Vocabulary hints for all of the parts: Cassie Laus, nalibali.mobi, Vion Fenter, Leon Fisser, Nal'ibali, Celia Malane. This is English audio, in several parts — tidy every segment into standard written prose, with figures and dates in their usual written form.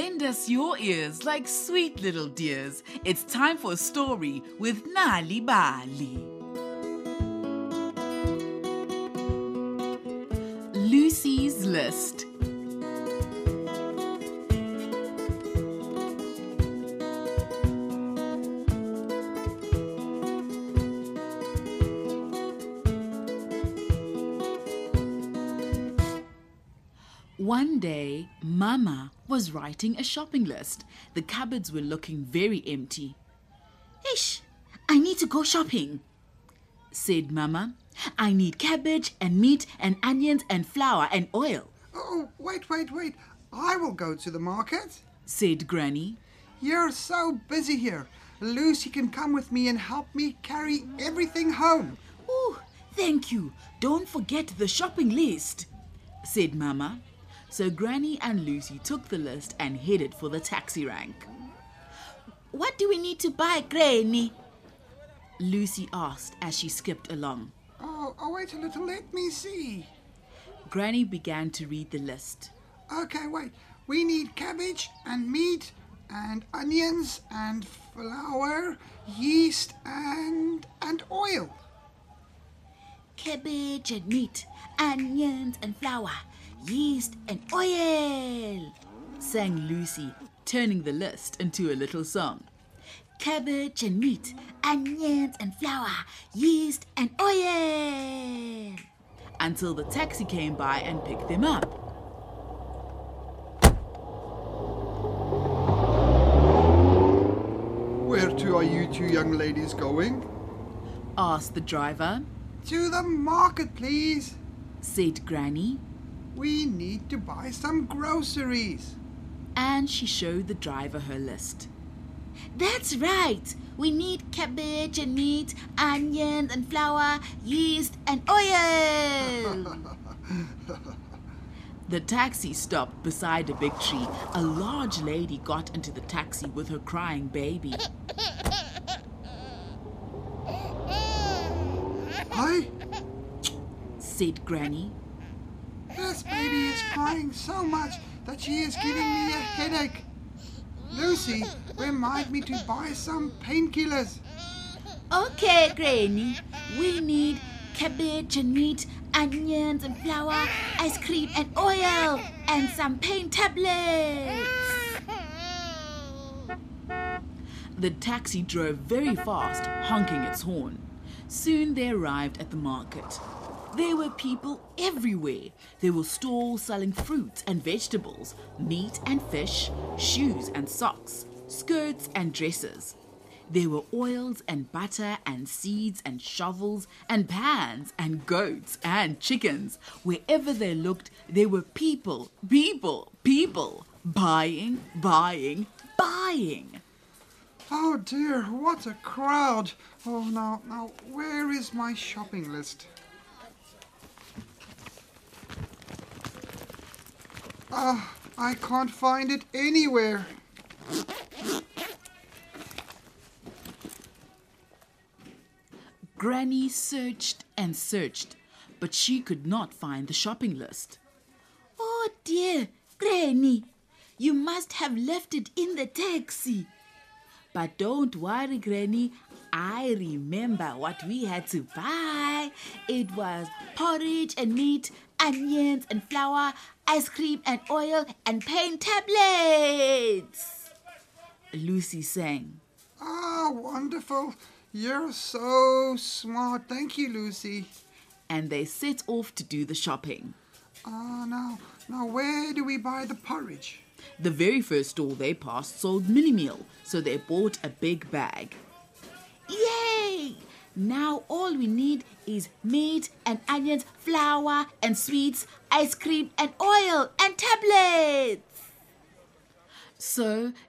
lend us your ears like sweet little dears. It's time for a story with Nal'ibali. Lucy's List. One day, Mama was writing a shopping list. The cupboards were looking very empty. "Ish, I need to go shopping," said Mama. "I need cabbage and meat and onions and flour and oil." "Oh, wait. I will go to the market," said Granny. "You're so busy here. Lucy can come with me and help me carry everything home." "Oh, thank you. Don't forget the shopping list," said Mama. So Granny and Lucy took the list and headed for the taxi rank. "What do we need to buy, Granny?" Lucy asked as she skipped along. "Oh, wait a little, let me see." Granny began to read the list. "Okay, wait. We need cabbage and meat and onions and flour, yeast and oil." "Cabbage and meat, onions and flour, yeast and oil," sang Lucy, turning the list into a little song. "Cabbage and meat, onions and flour, yeast and oil," until the taxi came by and picked them up. "Where to are you two young ladies going?" asked the driver. "To the market, please," said Granny. "We need to buy some groceries." And she showed the driver her list. "That's right. We need cabbage and meat, onions and flour, yeast and oil." The taxi stopped beside a big tree. A large lady got into the taxi with her crying baby. "Hi," said Granny. "This baby is crying so much that she is giving me a headache. Lucy, remind me to buy some painkillers." "Okay, Granny. We need cabbage and meat, onions and flour, ice cream and oil, and some pain tablets." The taxi drove very fast, honking its horn. Soon they arrived at the market. There were people everywhere. There were stalls selling fruits and vegetables, meat and fish, shoes and socks, skirts and dresses. There were oils and butter and seeds and shovels and pans and goats and chickens. Wherever they looked, there were people buying. "Oh dear, what a crowd. Oh, now, where is my shopping list? I can't find it anywhere." Granny searched and searched, but she could not find the shopping list. "Oh dear, Granny, you must have left it in the taxi." "But don't worry, Granny. I remember what we had to buy. It was porridge and meat, onions and flour, ice cream and oil and pain tablets," Lucy sang. "Ah, wonderful. You're so smart. Thank you, Lucy." And they set off to do the shopping. Now where do we buy the porridge?" The very first store they passed sold mini-meal, so they bought a big bag. "Yay! Now all we need is meat and onions, flour and sweets, ice cream and oil and tablets." So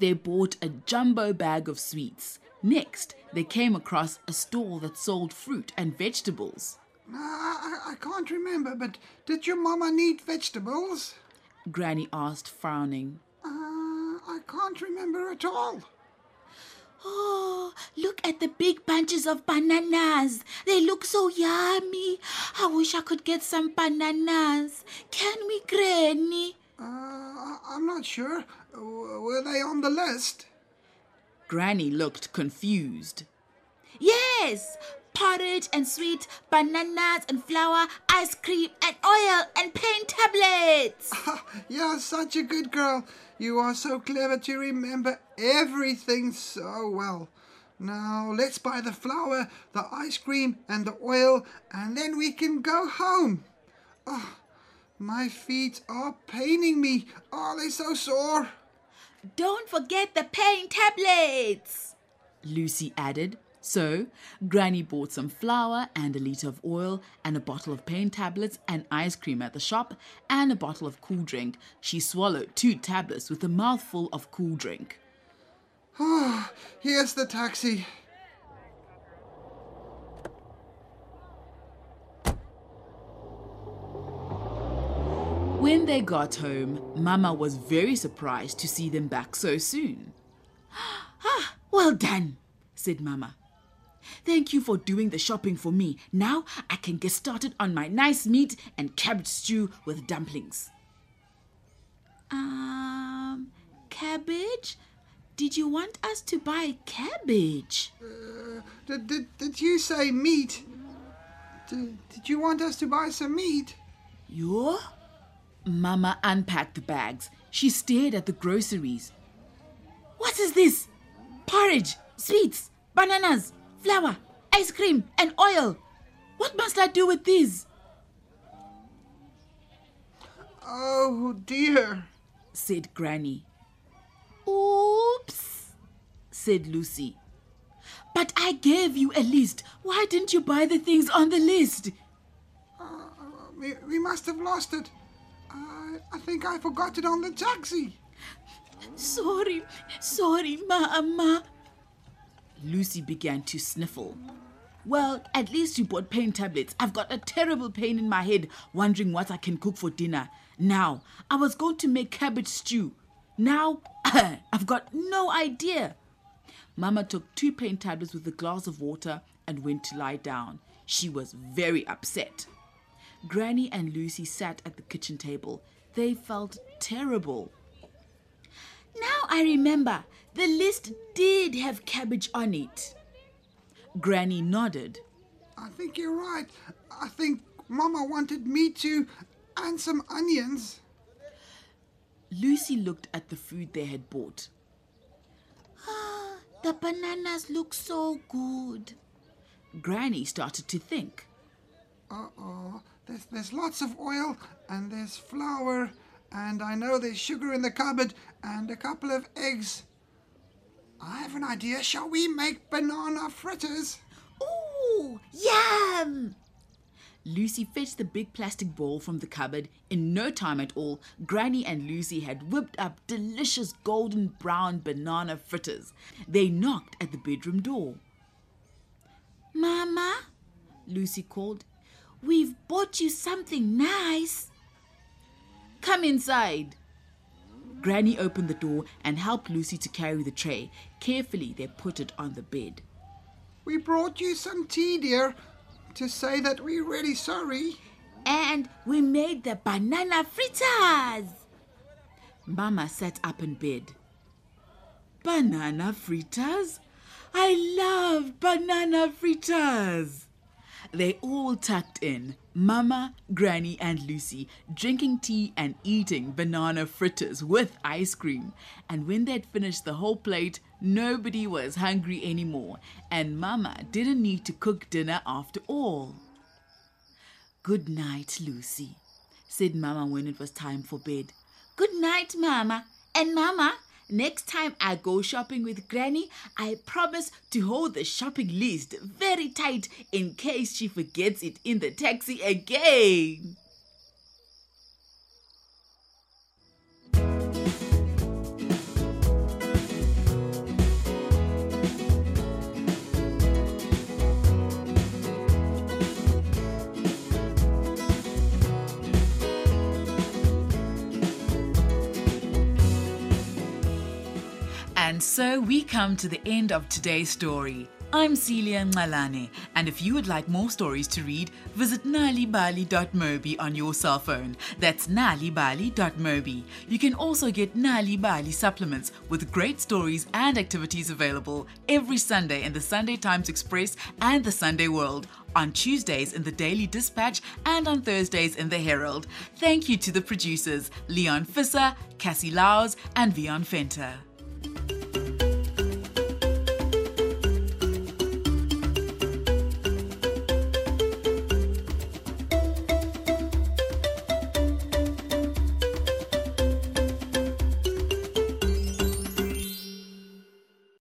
they bought a jumbo bag of sweets. Next, they came across a stall that sold fruit and vegetables. I can't remember, but did your mama need vegetables?" Granny asked, frowning. I can't remember at all." "Oh, look at the big bunches of bananas. They look so yummy. I wish I could get some bananas. Can we, Granny?" I'm not sure. Were they on the list? Granny looked confused. Yes! Porridge and sweet, bananas and flour, ice cream and oil and paint tablets. You're such a good girl. You are so clever to remember everything so well. Now let's buy the flour, the ice cream and the oil, and then we can go home. Oh, my feet are paining me. Oh, they're so sore. Don't forget the paint tablets, Lucy added. So, Granny bought some flour and a litre of oil and a bottle of paint tablets and ice cream at the shop and a bottle of cool drink. She swallowed 2 tablets with a mouthful of cool drink. Oh, here's the taxi. When they got home, Mama was very surprised to see them back so soon. Ah, well done, said Mama. Thank you for doing the shopping for me. Now I can get started on my nice meat and cabbage stew with dumplings. Cabbage? Did you want us to buy cabbage? Did you say meat? Did you want us to buy some meat? You? Mama unpacked the bags. She stared at the groceries. What is this? Porridge, sweets, bananas, flour, ice cream and oil. What must I do with these? Oh dear, said Granny. Oops, said Lucy. But I gave you a list. Why didn't you buy the things on the list? We must have lost it. I think I forgot it on the taxi. Sorry, Mama. Lucy began to sniffle. Well, at least you bought pain tablets. I've got a terrible pain in my head, wondering what I can cook for dinner. Now, I was going to make cabbage stew. Now, I've got no idea. Mama took 2 pain tablets with a glass of water and went to lie down. She was very upset. Granny and Lucy sat at the kitchen table. They felt terrible. Now I remember. The list did have cabbage on it. Granny nodded. I think you're right. I think Mama wanted me to, and some onions. Lucy looked at the food they had bought. Ah, the bananas look so good. Granny started to think. Uh-oh, there's lots of oil and there's flour and I know there's sugar in the cupboard and a couple of eggs. I have an idea. Shall we make banana fritters? Ooh, yum! Lucy fetched the big plastic bowl from the cupboard. In no time at all, Granny and Lucy had whipped up delicious golden brown banana fritters. They knocked at the bedroom door. Mama, Lucy called, we've bought you something nice. Come inside. Granny opened the door and helped Lucy to carry the tray. Carefully, they put it on the bed. We brought you some tea, dear, to say that we're really sorry. And we made the banana fritters. Mama sat up in bed. Banana fritters? I love banana fritters. They all tucked in, Mama, Granny and Lucy, drinking tea and eating banana fritters with ice cream. And when they'd finished the whole plate, nobody was hungry anymore. And Mama didn't need to cook dinner after all. Good night, Lucy, said Mama when it was time for bed. Good night, Mama. And Mama, next time I go shopping with Granny, I promise to hold the shopping list very tight in case she forgets it in the taxi again. And so we come to the end of today's story. I'm Celia Malane, and if you would like more stories to read, visit nalibali.mobi on your cell phone. That's nalibali.mobi. You can also get Nal'ibali supplements with great stories and activities available every Sunday in the Sunday Times Express and the Sunday World, on Tuesdays in the Daily Dispatch and on Thursdays in the Herald. Thank you to the producers, Leon Fisser, Cassie Laus and Vion Fenter.